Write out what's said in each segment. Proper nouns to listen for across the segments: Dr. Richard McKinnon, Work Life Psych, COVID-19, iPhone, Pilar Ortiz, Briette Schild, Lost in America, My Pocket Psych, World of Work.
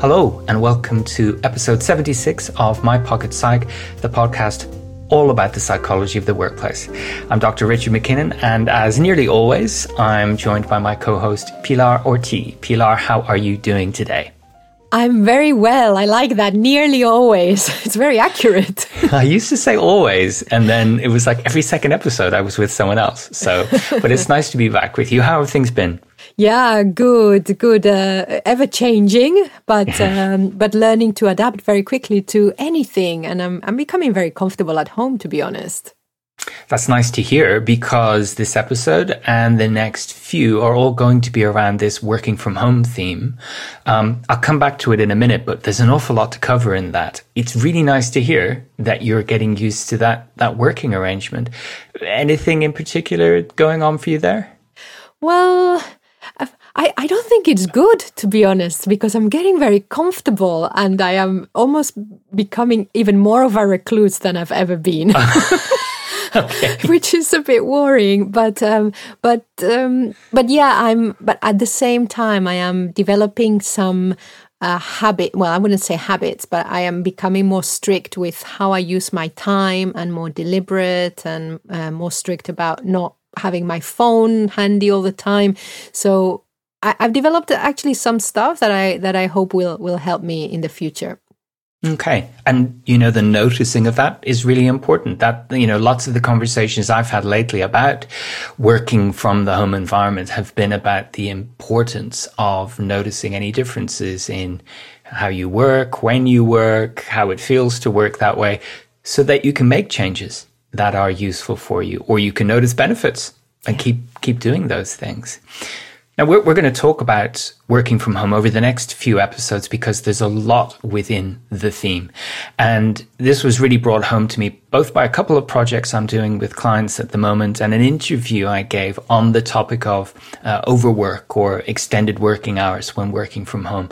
Hello and welcome to episode 76 of My Pocket Psych, the podcast all about the psychology of the workplace. I'm Dr. Richard McKinnon, and as nearly always, I'm joined by my co-host Pilar Ortiz. Pilar, how are you doing today? I'm very well. I like that. Nearly always. It's very accurate. I used to say always, and then it was like every second episode I was with someone else. But it's nice to be back with you. How have things been? Yeah, good. Ever changing, but learning to adapt very quickly to anything. And I'm becoming very comfortable at home, to be honest. That's nice to hear, because this episode and the next few are all going to be around this working from home theme. I'll come back to it in a minute, but there's an awful lot to cover in that. It's really nice to hear that you're getting used to that working arrangement. Anything in particular going on for you there? Well, I don't think it's good, to be honest, because I'm getting very comfortable and I am almost becoming even more of a recluse than I've ever been. Okay. Which is a bit worrying, but yeah, but at the same time, I am developing some habit. Well, I wouldn't say habits, but I am becoming more strict with how I use my time, and more deliberate and more strict about not having my phone handy all the time. So I've developed actually some stuff that I hope will help me in the future. Okay. And, the noticing of that is really important. That, lots of the conversations I've had lately about working from the home environment have been about the importance of noticing any differences in how you work, when you work, how it feels to work that way, so that you can make changes that are useful for you, or you can notice benefits and keep doing those things. Now, we're going to talk about working from home over the next few episodes, because there's a lot within the theme. And this was really brought home to me both by a couple of projects I'm doing with clients at the moment and an interview I gave on the topic of overwork or extended working hours when working from home.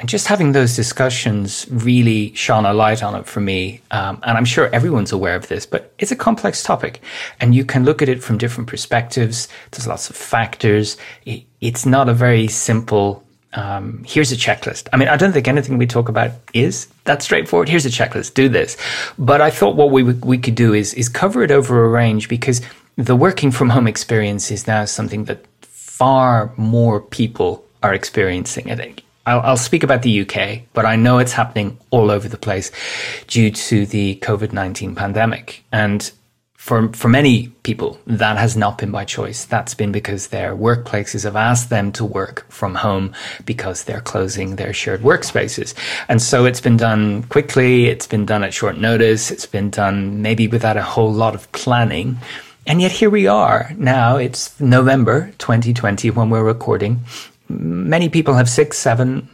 And just having those discussions really shone a light on it for me. And I'm sure everyone's aware of this, but it's a complex topic and you can look at it from different perspectives. There's lots of factors. It's not a very simple, here's a checklist. I mean, I don't think anything we talk about is that straightforward. Here's a checklist, do this. But I thought what we could do is cover it over a range, because the working from home experience is now something that far more people are experiencing, I think. I'll speak about the UK, but I know it's happening all over the place due to the COVID-19 pandemic. And for many people, that has not been by choice. That's been because their workplaces have asked them to work from home because they're closing their shared workspaces. And so it's been done quickly. It's been done at short notice. It's been done maybe without a whole lot of planning. And yet here we are now. It's November 2020 when we're recording. Many people have 6-7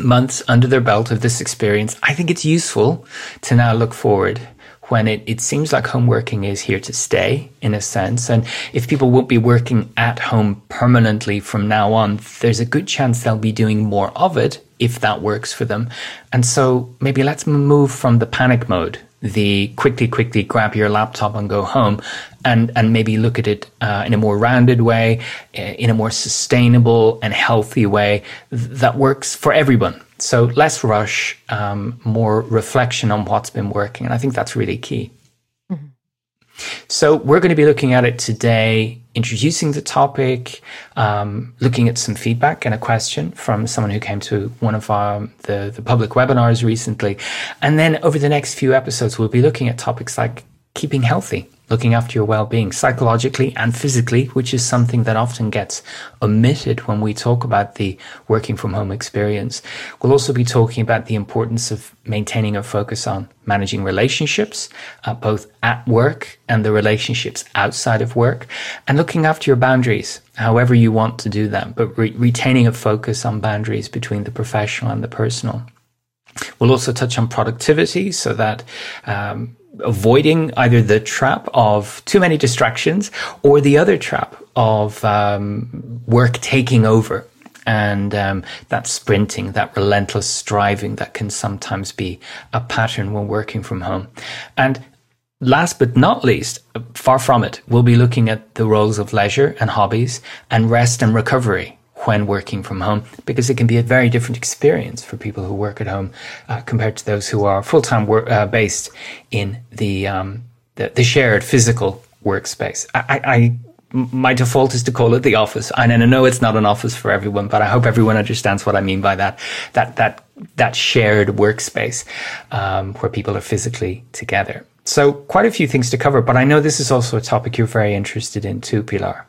months under their belt of this experience. I think it's useful to now look forward when it seems like home working is here to stay, in a sense. And if people won't be working at home permanently from now on, there's a good chance they'll be doing more of it if that works for them. And so maybe let's move from the panic mode, the quickly grab your laptop and go home, and maybe look at it in a more rounded way, in a more sustainable and healthy way that works for everyone. So less rush, more reflection on what's been working. And I think that's really key. Mm-hmm. So we're going to be looking at it today, introducing the topic, looking at some feedback and a question from someone who came to one of the public webinars recently. And then over the next few episodes, we'll be looking at topics like keeping healthy, looking after your well-being psychologically and physically, which is something that often gets omitted when we talk about the working from home experience. We'll also be talking about the importance of maintaining a focus on managing relationships, both at work and the relationships outside of work, and looking after your boundaries, however you want to do that, but retaining a focus on boundaries between the professional and the personal. We'll also touch on productivity, so that avoiding either the trap of too many distractions or the other trap of work taking over and that sprinting, that relentless striving that can sometimes be a pattern when working from home. And last but not least, far from it, we'll be looking at the roles of leisure and hobbies and rest and recovery, when working from home, because it can be a very different experience for people who work at home compared to those who are full-time based in the shared physical workspace. My default is to call it the office. And I know it's not an office for everyone, but I hope everyone understands what I mean by that shared workspace where people are physically together. So quite a few things to cover, but I know this is also a topic you're very interested in too, Pilar.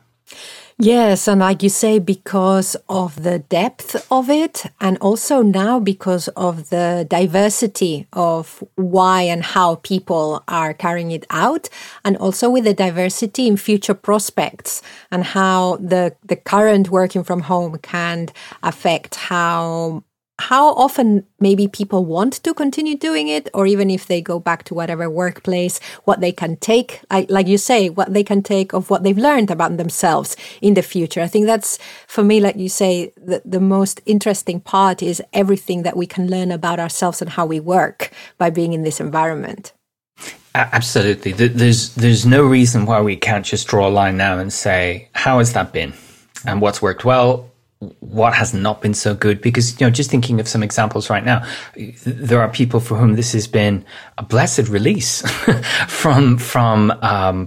Yes, and like you say, because of the depth of it, and also now because of the diversity of why and how people are carrying it out, and also with the diversity in future prospects and how the current working from home can affect how often maybe people want to continue doing it, or even if they go back to whatever workplace, what they can take, like you say, what they can take of what they've learned about themselves in the future. I think that's, for me, like you say, the most interesting part is everything that we can learn about ourselves and how we work by being in this environment. Absolutely. There's no reason why we can't just draw a line now and say, how has that been? And what's worked well? What has not been so good? Because, just thinking of some examples right now, there are people for whom this has been a blessed release from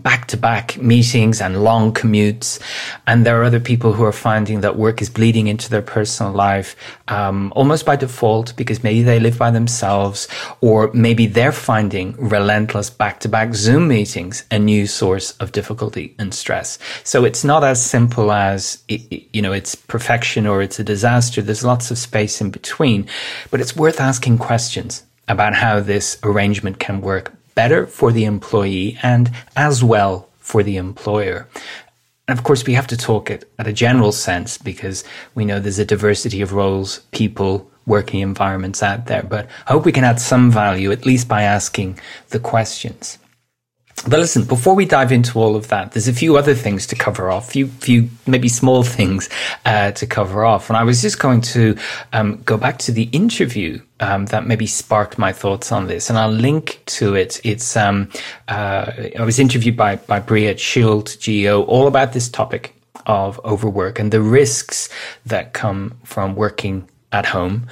back-to-back meetings and long commutes. And there are other people who are finding that work is bleeding into their personal life, almost by default, because maybe they live by themselves, or maybe they're finding relentless back-to-back Zoom meetings a new source of difficulty and stress. So it's not as simple as, it's perfection or it's a disaster. There's lots of space in between, but it's worth asking questions about how this arrangement can work better for the employee and as well for the employer. And of course, we have to talk it at a general sense, because we know there's a diversity of roles, people, working environments out there, but I hope we can add some value, at least by asking the questions. But listen, before we dive into all of that, there's a few other things to cover off, few maybe small things to cover off. And I was just going to go back to the interview that maybe sparked my thoughts on this, and I'll link to it. It's I was interviewed by Briette Schild, GEO, all about this topic of overwork and the risks that come from working at home,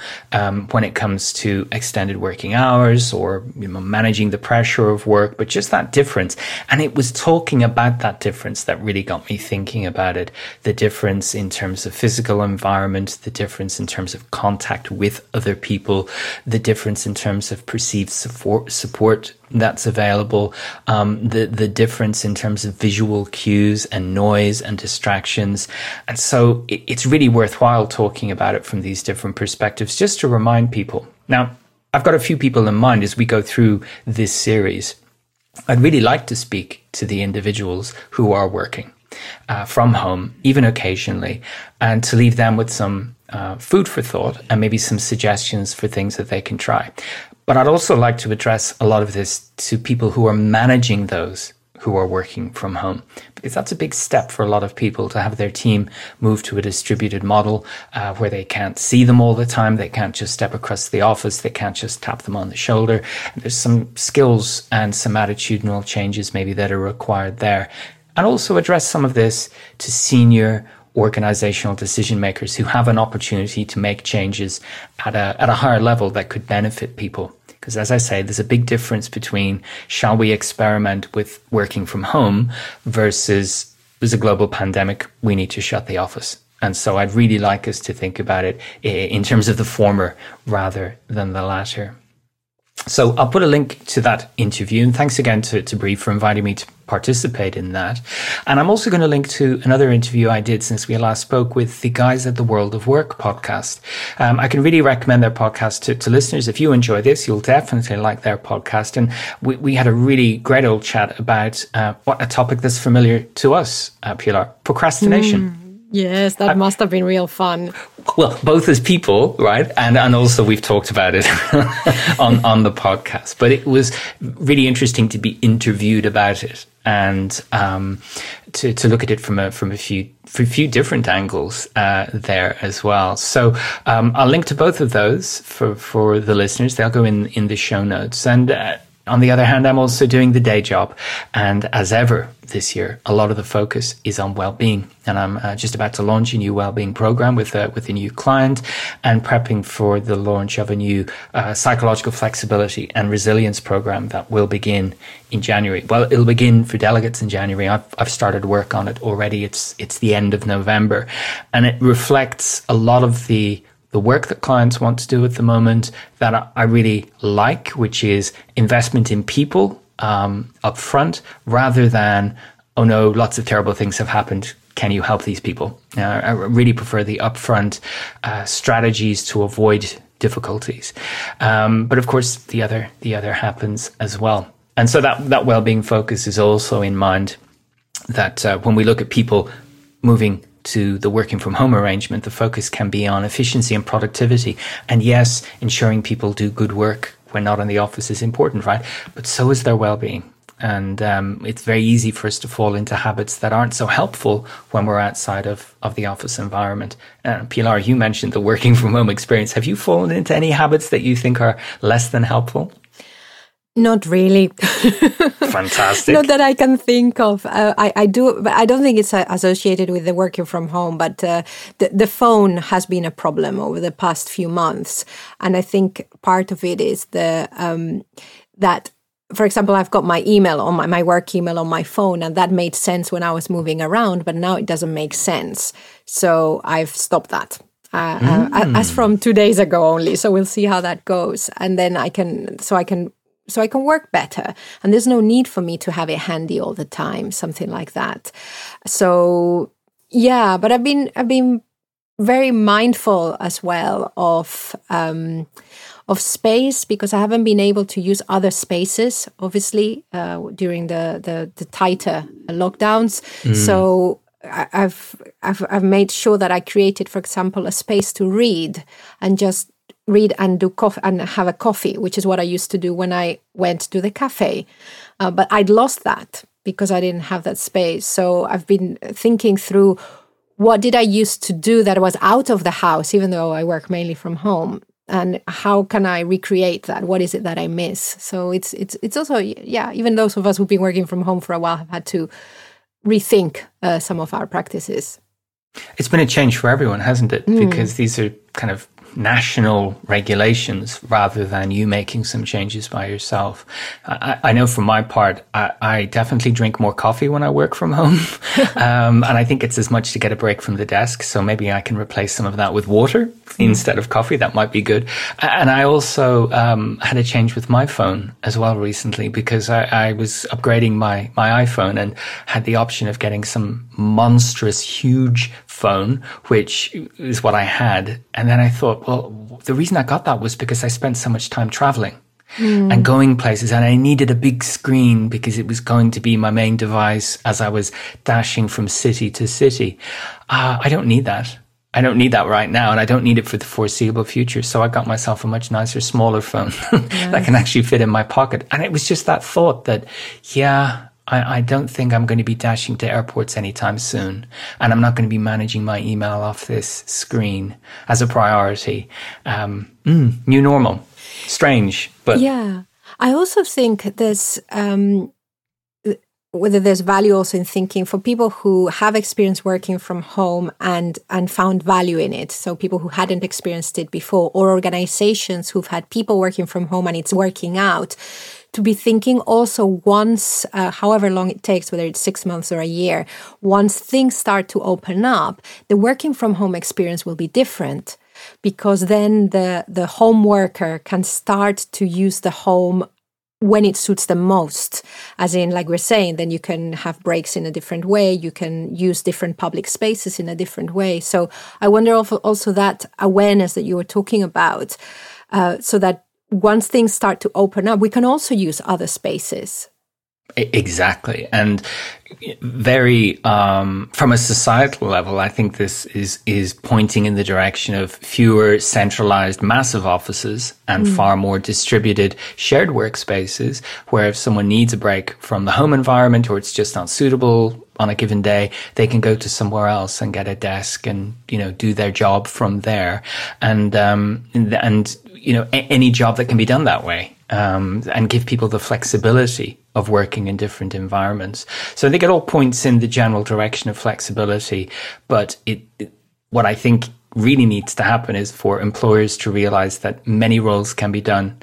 when it comes to extended working hours or managing the pressure of work, but just that difference. And it was talking about that difference that really got me thinking about it. The difference in terms of physical environment, the difference in terms of contact with other people, the difference in terms of perceived support that's available, the difference in terms of visual cues and noise and distractions. And so it's really worthwhile talking about it from these different perspectives, just to remind people. Now, I've got a few people in mind as we go through this series. I'd really like to speak to the individuals who are working from home, even occasionally, and to leave them with some food for thought and maybe some suggestions for things that they can try. But I'd also like to address a lot of this to people who are managing those who are working from home, because that's a big step for a lot of people, to have their team move to a distributed model where they can't see them all the time. They can't just step across the office. They can't just tap them on the shoulder. And there's some skills and some attitudinal changes maybe that are required there. And also address some of this to senior organizational decision makers who have an opportunity to make changes at a higher level that could benefit people. Because as I say, there's a big difference between shall we experiment with working from home versus there's a global pandemic, we need to shut the office. And so I'd really like us to think about it in terms of the former rather than the latter. So I'll put a link to that interview, and thanks again to Bree for inviting me to participate in that. And I'm also going to link to another interview I did since we last spoke with the guys at the World of Work podcast. I can really recommend their podcast to listeners. If you enjoy this, you'll definitely like their podcast. And we had a really great old chat about a topic that's familiar to us, Pilar, procrastination. Yes, that must have been real fun. Well, both as people, right? And also we've talked about it on the podcast. But it was really interesting to be interviewed about it and to look at it from a few different angles there as well. So I'll link to both of those for the listeners. They'll go in the show notes. And On the other hand, I'm also doing the day job. And as ever this year, a lot of the focus is on well-being. And I'm just about to launch a new well-being program with a new client and prepping for the launch of a new psychological flexibility and resilience program that will begin in January. Well, it'll begin for delegates in January. I've started work on it already. It's the end of November. And it reflects a lot of the work that clients want to do at the moment that I really like, which is investment in people up front rather than, oh no, lots of terrible things have happened. Can you help these people? Now, I really prefer the upfront strategies to avoid difficulties. But of course, the other happens as well. And so that well-being focus is also in mind that when we look at people moving to the working from home arrangement, the focus can be on efficiency and productivity. And yes, ensuring people do good work when not in the office is important, right? But so is their well-being. And it's very easy for us to fall into habits that aren't so helpful when we're outside of the office environment. Pilar, you mentioned the working from home experience. Have you fallen into any habits that you think are less than helpful? Not really. Fantastic. Not that I can think of. I do, but I don't think it's associated with the working from home, but the phone has been a problem over the past few months. And I think part of it is that, for example, I've got my email on my work email on my phone, and that made sense when I was moving around, but now it doesn't make sense. So I've stopped that. As from 2 days ago only. So we'll see how that goes. And then I can work better, and there's no need for me to have it handy all the time, something like that. So yeah, but I've been very mindful as well of space, because I haven't been able to use other spaces, obviously, during the tighter lockdowns. So I've made sure that I created, for example, a space to read and just read and do coffee and have a coffee, which is what I used to do when I went to the cafe. But I'd lost that because I didn't have that space. So I've been thinking through, what did I used to do that was out of the house, even though I work mainly from home? And how can I recreate that? What is it that I miss? So it's also, yeah, even those of us who've been working from home for a while have had to rethink some of our practices. It's been a change for everyone, hasn't it? Because these are kind of national regulations rather than you making some changes by yourself. I know for my part, I definitely drink more coffee when I work from home. And I think it's as much to get a break from the desk. So maybe I can replace some of that with water instead of coffee. That might be good. And I also had a change with my phone as well recently, because I was upgrading my iPhone and had the option of getting some monstrous, huge phone, which is what I had. And then I thought, well, the reason I got that was because I spent so much time traveling and going places, and I needed a big screen because it was going to be my main device as I was dashing from city to city. I don't need that. I don't need that right now, and I don't need it for the foreseeable future. So I got myself a much nicer, smaller phone that can actually fit in my pocket. And it was just that thought that, yeah, I don't think I'm going to be dashing to airports anytime soon, and I'm not going to be managing my email off this screen as a priority. New normal. Strange, but... Yeah. I also think there's... whether there's value also in thinking for people who have experience working from home and found value in it. So people who hadn't experienced it before, or organizations who've had people working from home and it's working out, to be thinking also once, however long it takes, whether it's 6 months or a year, once things start to open up, the working from home experience will be different, because then the home worker can start to use the home when it suits them most, as in, like we're saying, then you can have breaks in a different way, you can use different public spaces in a different way. So I wonder also that awareness that you were talking about, so that once things start to open up, we can also use other spaces. Exactly. And very, from a societal level, I think this is pointing in the direction of fewer centralized massive offices and far more distributed shared workspaces where if someone needs a break from the home environment or it's just not suitable on a given day, they can go to somewhere else and get a desk and, you know, do their job from there. And you know, any job that can be done that way. And give people the flexibility of working in different environments. So I think it all points in the general direction of flexibility, but what I think really needs to happen is for employers to realize that many roles can be done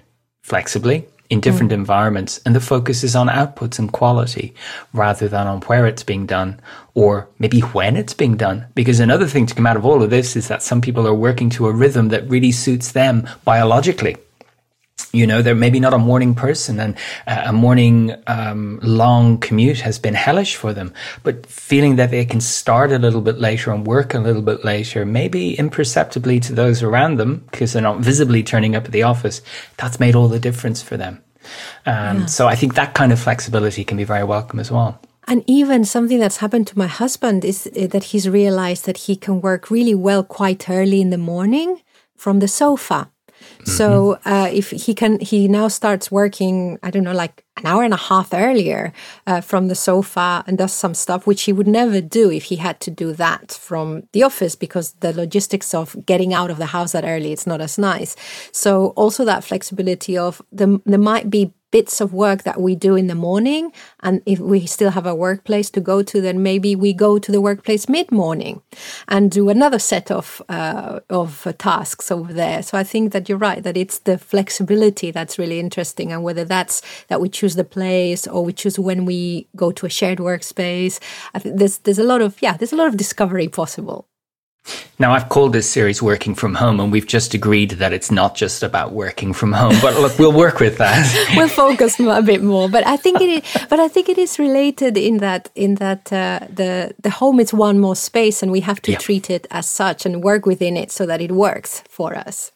flexibly in different environments, and the focus is on outputs and quality rather than on where it's being done or maybe when it's being done. Because another thing to come out of all of this is that some people are working to a rhythm that really suits them biologically. You know, they're maybe not a morning person, and a morning long commute has been hellish for them. But feeling that they can start a little bit later and work a little bit later, maybe imperceptibly to those around them because they're not visibly turning up at the office, that's made all the difference for them. So I think that kind of flexibility can be very welcome as well. And even something that's happened to my husband is that he's realized that he can work really well quite early in the morning from the sofa. So if he now starts working, I don't know, like an hour and a half earlier from the sofa and does some stuff, which he would never do if he had to do that from the office, because the logistics of getting out of the house that early, it's not as nice. So also that flexibility of there might be bits of work that we do in the morning, and if we still have a workplace to go to, then maybe we go to the workplace mid-morning and do another set of tasks over there. So I think that you're right, that it's the flexibility that's really interesting, and whether that's that we choose the place or we choose when we go to a shared workspace. I think there's a lot of discovery possible. Now, I've called this series Working From Home, and we've just agreed that it's not just about working from home. But look, we'll work with that. We'll focus a bit more. But I think it is related in that the home is one more space, and we have to treat it as such and work within it so that it works for us.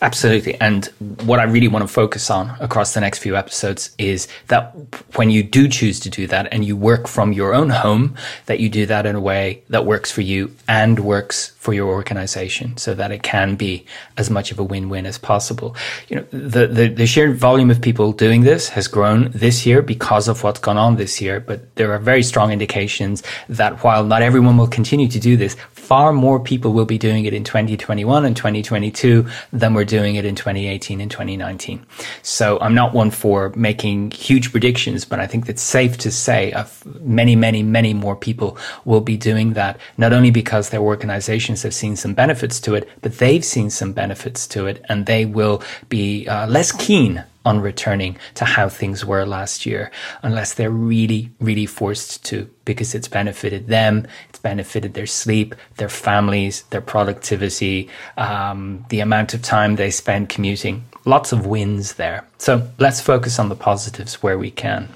Absolutely. And what I really want to focus on across the next few episodes is that when you do choose to do that and you work from your own home, that you do that in a way that works for you and works for your organization so that it can be as much of a win-win as possible. You know, the sheer volume of people doing this has grown this year because of what's gone on this year, but there are very strong indications that while not everyone will continue to do this, far more people will be doing it in 2021 and 2022 than we're doing it in 2018 and 2019. So I'm not one for making huge predictions, but I think it's safe to say many, many, many more people will be doing that, not only because their organizations have seen some benefits to it, but they've seen some benefits to it, and they will be less keen on returning to how things were last year, unless they're really, really forced to, because it's benefited them, it's benefited their sleep, their families, their productivity, the amount of time they spend commuting. Lots of wins there. So let's focus on the positives where we can.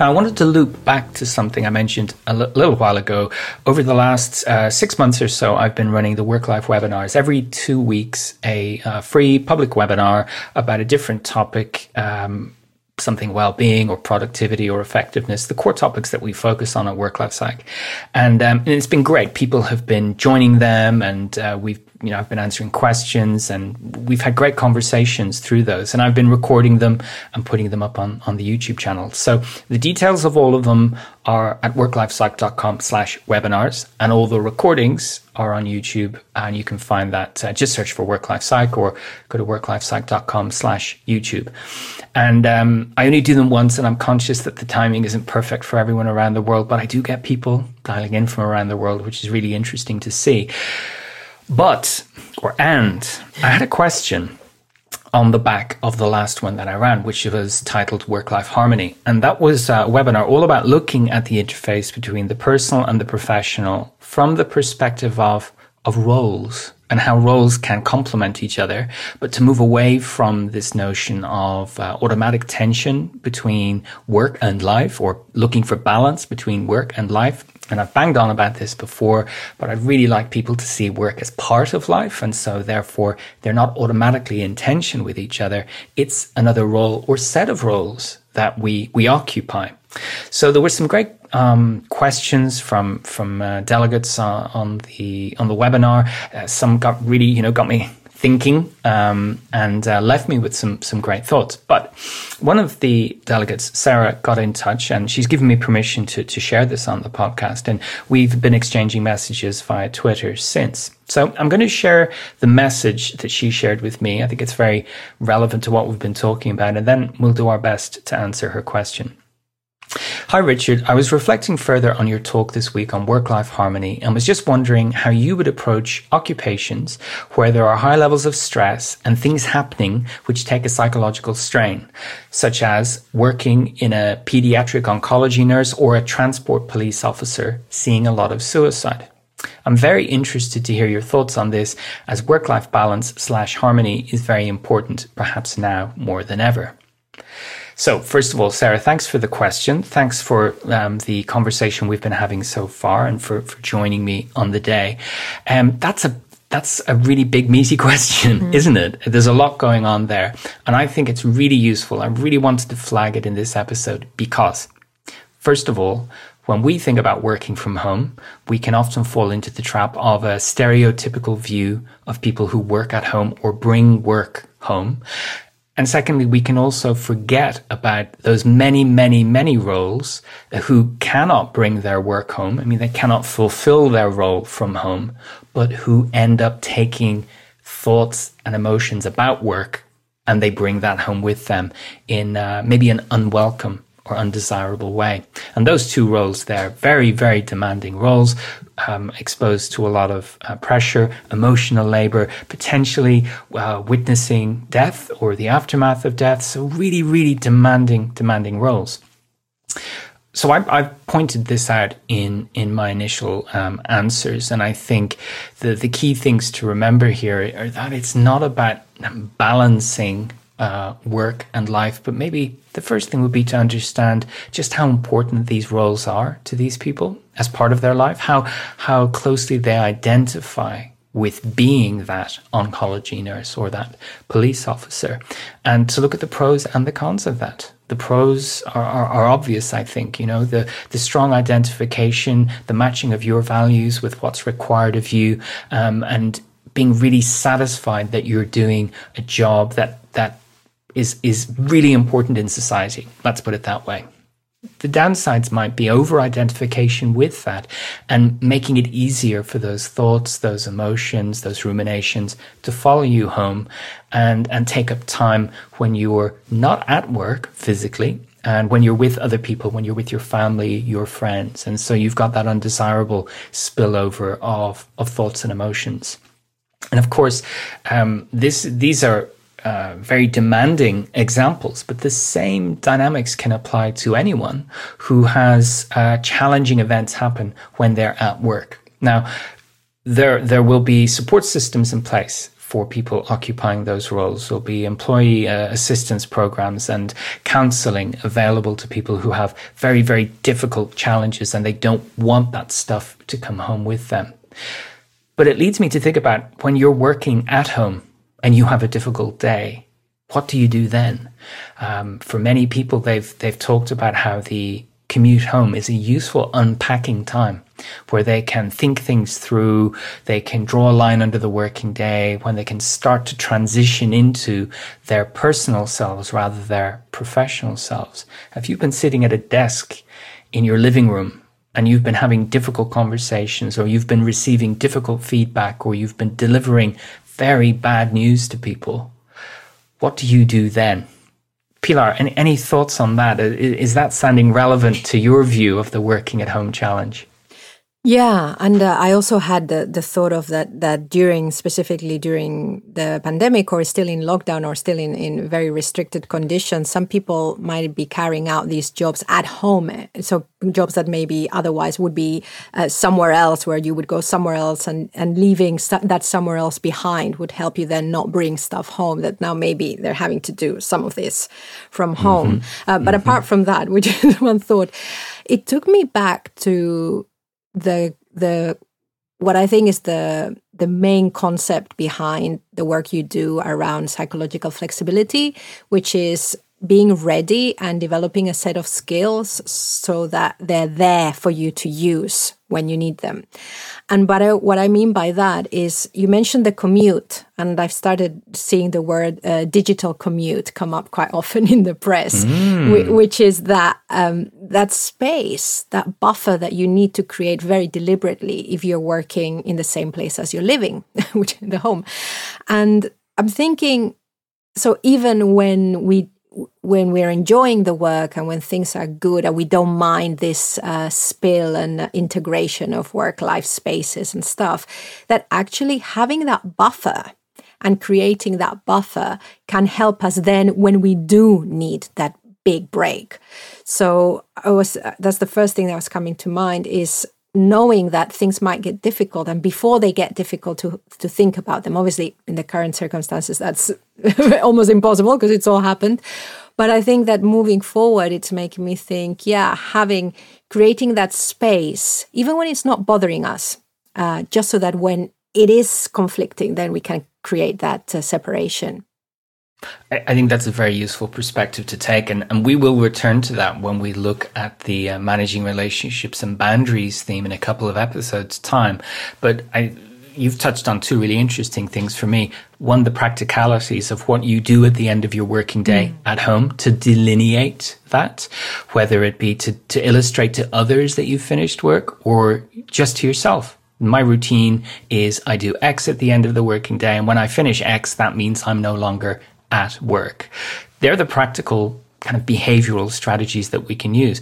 Now, I wanted to loop back to something I mentioned a little while ago. Over the last 6 months or so, I've been running the Work Life webinars. Every 2 weeks, a free public webinar about a different topic, something well-being or productivity or effectiveness, the core topics that we focus on at Work Life Psych. And it's been great. People have been joining them, and I've been answering questions, and we've had great conversations through those. And I've been recording them and putting them up on the YouTube channel. So the details of all of them are at worklifepsych.com/webinars, and all the recordings are on YouTube, and you can find that. Just search for Work Life Psych or go to worklifepsych.com/YouTube. And I only do them once, and I'm conscious that the timing isn't perfect for everyone around the world, but I do get people dialing in from around the world, which is really interesting to see. And I had a question on the back of the last one that I ran, which was titled Work-Life Harmony. And that was a webinar all about looking at the interface between the personal and the professional from the perspective of roles and how roles can complement each other, but to move away from this notion of automatic tension between work and life, or looking for balance between work and life, And I've banged on about this before, but I'd really like people to see work as part of life. And so therefore, they're not automatically in tension with each other. It's another role or set of roles that we occupy. So there were some great questions from delegates on the webinar. Some got really, got me thinking and left me with some great thoughts. But one of the delegates, Sarah, got in touch, and she's given me permission to share this on the podcast. And we've been exchanging messages via Twitter since. So I'm going to share the message that she shared with me. I think it's very relevant to what we've been talking about. And then we'll do our best to answer her question. Hi, Richard. I was reflecting further on your talk this week on work-life harmony and was just wondering how you would approach occupations where there are high levels of stress and things happening which take a psychological strain, such as working in a pediatric oncology nurse or a transport police officer seeing a lot of suicide. I'm very interested to hear your thoughts on this, as work-life balance/harmony is very important, perhaps now more than ever. So first of all, Sarah, thanks for the question. Thanks for the conversation we've been having so far and for joining me on the day. That's a really big, meaty question, isn't it? There's a lot going on there. And I think it's really useful. I really wanted to flag it in this episode because, first of all, when we think about working from home, we can often fall into the trap of a stereotypical view of people who work at home or bring work home. And secondly, we can also forget about those many, many, many roles who cannot bring their work home. I mean, they cannot fulfill their role from home, but who end up taking thoughts and emotions about work, and they bring that home with them in maybe an unwelcome or undesirable way. And those two roles there, very, very demanding roles, exposed to a lot of pressure, emotional labor, potentially witnessing death or the aftermath of death. So really, really demanding roles. So I've pointed this out in my initial answers. And I think the key things to remember here are that it's not about balancing work and life, but maybe the first thing would be to understand just how important these roles are to these people as part of their life, how closely they identify with being that oncology nurse or that police officer, and to look at the pros and the cons of that. The pros are obvious, I think, the strong identification, the matching of your values with what's required of you, and being really satisfied that you're doing a job that is really important in society. Let's put it that way. The downsides might be over-identification with that and making it easier for those thoughts, those emotions, those ruminations to follow you home and take up time when you're not at work physically and when you're with other people, when you're with your family, your friends. And so you've got that undesirable spillover of thoughts and emotions. And of course, these are very demanding examples, but the same dynamics can apply to anyone who has challenging events happen when they're at work. Now, there will be support systems in place for people occupying those roles. There'll be employee assistance programs and counseling available to people who have very, very difficult challenges, and they don't want that stuff to come home with them. But it leads me to think about when you're working at home and you have a difficult day, what do you do then? For many people, they've talked about how the commute home is a useful unpacking time where they can think things through, they can draw a line under the working day, when they can start to transition into their personal selves rather than their professional selves. If you've been sitting at a desk in your living room and you've been having difficult conversations, or you've been receiving difficult feedback, or you've been delivering very bad news to people, what do you do then? Pilar, any thoughts on that? Is that sounding relevant to your view of the working at home challenge? Yeah, and I also had the thought of that specifically during the pandemic, or still in lockdown, or still in very restricted conditions, some people might be carrying out these jobs at home. So jobs that maybe otherwise would be somewhere else, where you would go somewhere else, and leaving that somewhere else behind would help you then not bring stuff home, that now maybe they're having to do some of this from home. But apart from that, which is one thought, it took me back to the what I think is the main concept behind the work you do around psychological flexibility, which is being ready and developing a set of skills so that they're there for you to use when you need them. And what I mean by that is, you mentioned the commute, and I've started seeing the word digital commute come up quite often in the press, which is that space, that buffer that you need to create very deliberately if you're working in the same place as you're living, which is the home. And I'm thinking, so even when we're enjoying the work and when things are good and we don't mind this spill and integration of work-life spaces and stuff, that actually having that buffer and creating that buffer can help us then when we do need that big break. So that's the first thing that was coming to mind, is knowing that things might get difficult, and before they get difficult to think about them. Obviously, in the current circumstances, that's almost impossible because it's all happened. But I think that moving forward, it's making me think, creating that space, even when it's not bothering us, just so that when it is conflicting, then we can create that separation. I think that's a very useful perspective to take. And we will return to that when we look at the managing relationships and boundaries theme in a couple of episodes time. But you've touched on two really interesting things for me. One, the practicalities of what you do at the end of your working day at home to delineate that, whether it be to illustrate to others that you've finished work or just to yourself. My routine is I do X at the end of the working day. And when I finish X, that means I'm no longer at work. They're the practical kind of behavioral strategies that we can use.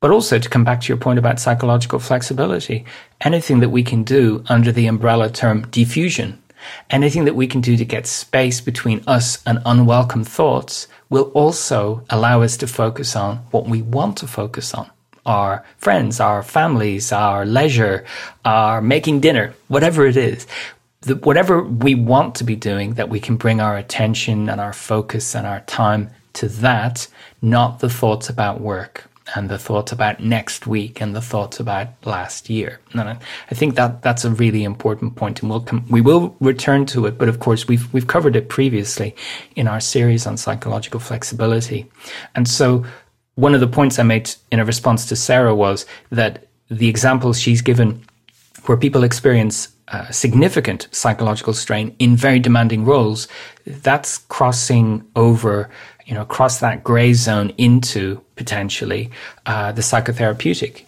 But also, to come back to your point about psychological flexibility, anything that we can do under the umbrella term diffusion, anything that we can do to get space between us and unwelcome thoughts will also allow us to focus on what we want to focus on. Our friends, our families, our leisure, our making dinner, whatever it is. Whatever we want to be doing, that we can bring our attention and our focus and our time to that, not the thoughts about work and the thoughts about next week and the thoughts about last year. And I think that that's a really important point, and we will return to it. But of course, we've covered it previously in our series on psychological flexibility. And so one of the points I made in a response to Sarah was that the examples she's given where people experience significant psychological strain in very demanding roles, that's crossing over, across that gray zone into potentially the psychotherapeutic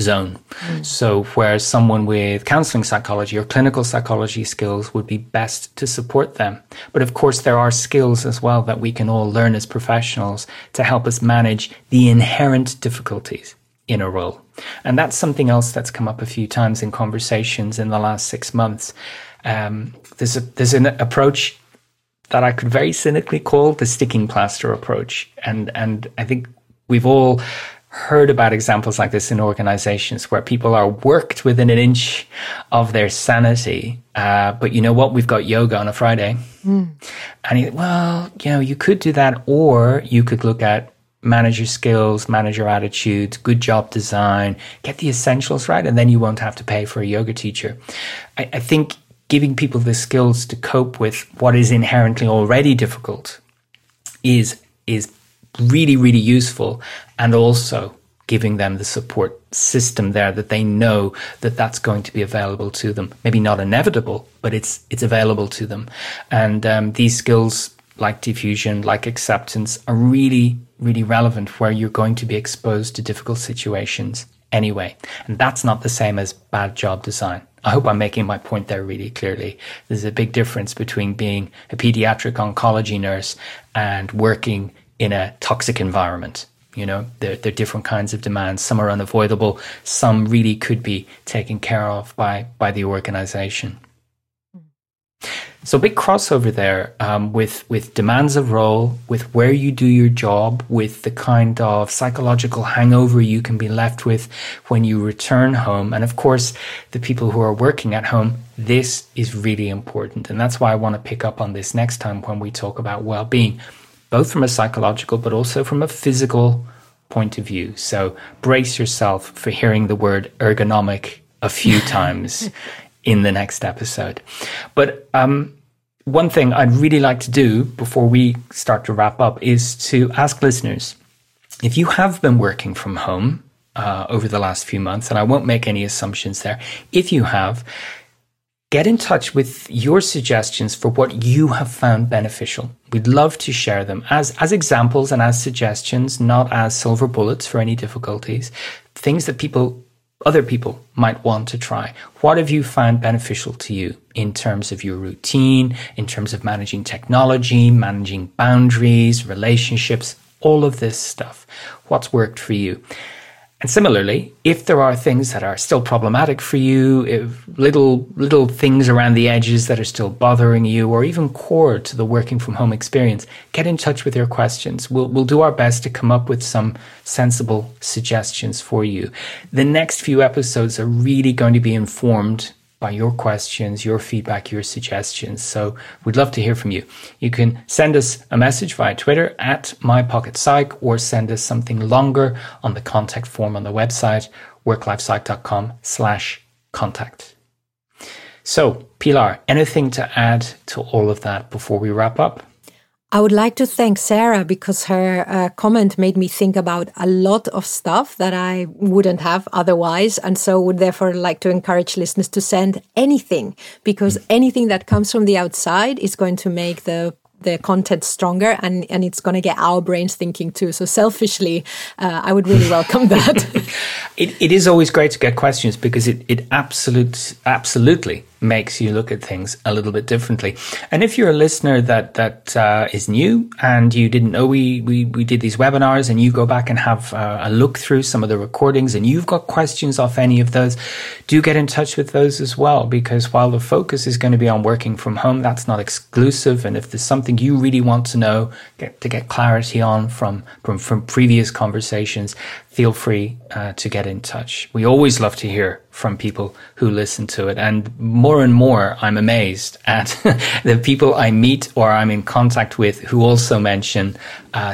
zone. So where someone with counseling psychology or clinical psychology skills would be best to support them. But of course, there are skills as well that we can all learn as professionals to help us manage the inherent difficulties in a role. And that's something else that's come up a few times in conversations in the last 6 months. There's an approach that I could very cynically call the sticking plaster approach. And I think we've all heard about examples like this in organizations where people are worked within an inch of their sanity. But you know what? We've got yoga on a Friday. And you could do that, or you could look at manager skills, manager attitudes, good job design, get the essentials right, and then you won't have to pay for a yoga teacher. I think giving people the skills to cope with what is inherently already difficult is really, really useful, and also giving them the support system there that they know that that's going to be available to them. Maybe not inevitable, but it's available to them. And these skills, like diffusion, like acceptance, are really, really relevant where you're going to be exposed to difficult situations anyway. And that's not the same as bad job design. I hope I'm making my point there really clearly. There's a big difference between being a pediatric oncology nurse and working in a toxic environment. They're different kinds of demands. Some are unavoidable. Some really could be taken care of by the organization. So big crossover there with demands of role, with where you do your job, with the kind of psychological hangover you can be left with when you return home. And of course, the people who are working at home, this is really important. And that's why I want to pick up on this next time when we talk about well-being, both from a psychological but also from a physical point of view. So brace yourself for hearing the word ergonomic a few times in the next episode. But one thing I'd really like to do before we start to wrap up is to ask listeners, if you have been working from home over the last few months, and I won't make any assumptions there, if you have, get in touch with your suggestions for what you have found beneficial. We'd love to share them as examples and as suggestions, not as silver bullets for any difficulties, things that other people might want to try. What have you found beneficial to you in terms of your routine, in terms of managing technology, managing boundaries, relationships, all of this stuff? What's worked for you? And similarly, if there are things that are still problematic for you, if little things around the edges that are still bothering you, or even core to the working from home experience, get in touch with your questions. We'll do our best to come up with some sensible suggestions for you. The next few episodes are really going to be informed by your questions, your feedback, your suggestions. So we'd love to hear from you. You can send us a message via Twitter @MyPocketPsych, or send us something longer on the contact form on the website, worklifepsych.com/contact. So Pilar, anything to add to all of that before we wrap up? I would like to thank Sarah, because her comment made me think about a lot of stuff that I wouldn't have otherwise, and so would therefore like to encourage listeners to send anything, because anything that comes from the outside is going to make the content stronger, and it's going to get our brains thinking too. So selfishly, I would really welcome that. It is always great to get questions, because it absolutely makes you look at things a little bit differently. And if you're a listener that is new and you didn't know we did these webinars, and you go back and have a look through some of the recordings and you've got questions off any of those, do get in touch with those as well, because while the focus is going to be on working from home, that's not exclusive. And if there's something you really want to know, get clarity on from previous conversations, feel free to get in touch. We always love to hear from people who listen to it. And more, I'm amazed at the people I meet or I'm in contact with who also mention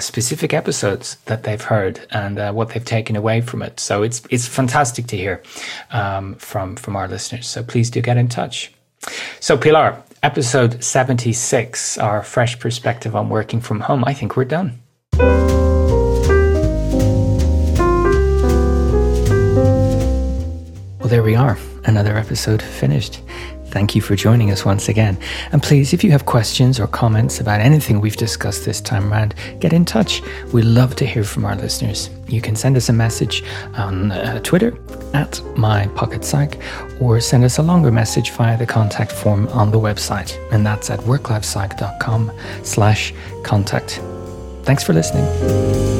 specific episodes that they've heard and what they've taken away from it. So it's fantastic to hear from our listeners. So please do get in touch. So Pilar, episode 76, our fresh perspective on working from home. I think we're done. There we are, another episode finished. Thank you for joining us once again. And please, if you have questions or comments about anything we've discussed this time around, get in touch. We love to hear from our listeners. You can send us a message on Twitter @MyPocketPsych, or send us a longer message via the contact form on the website. And that's at worklifepsych.com/contact. Thanks for listening.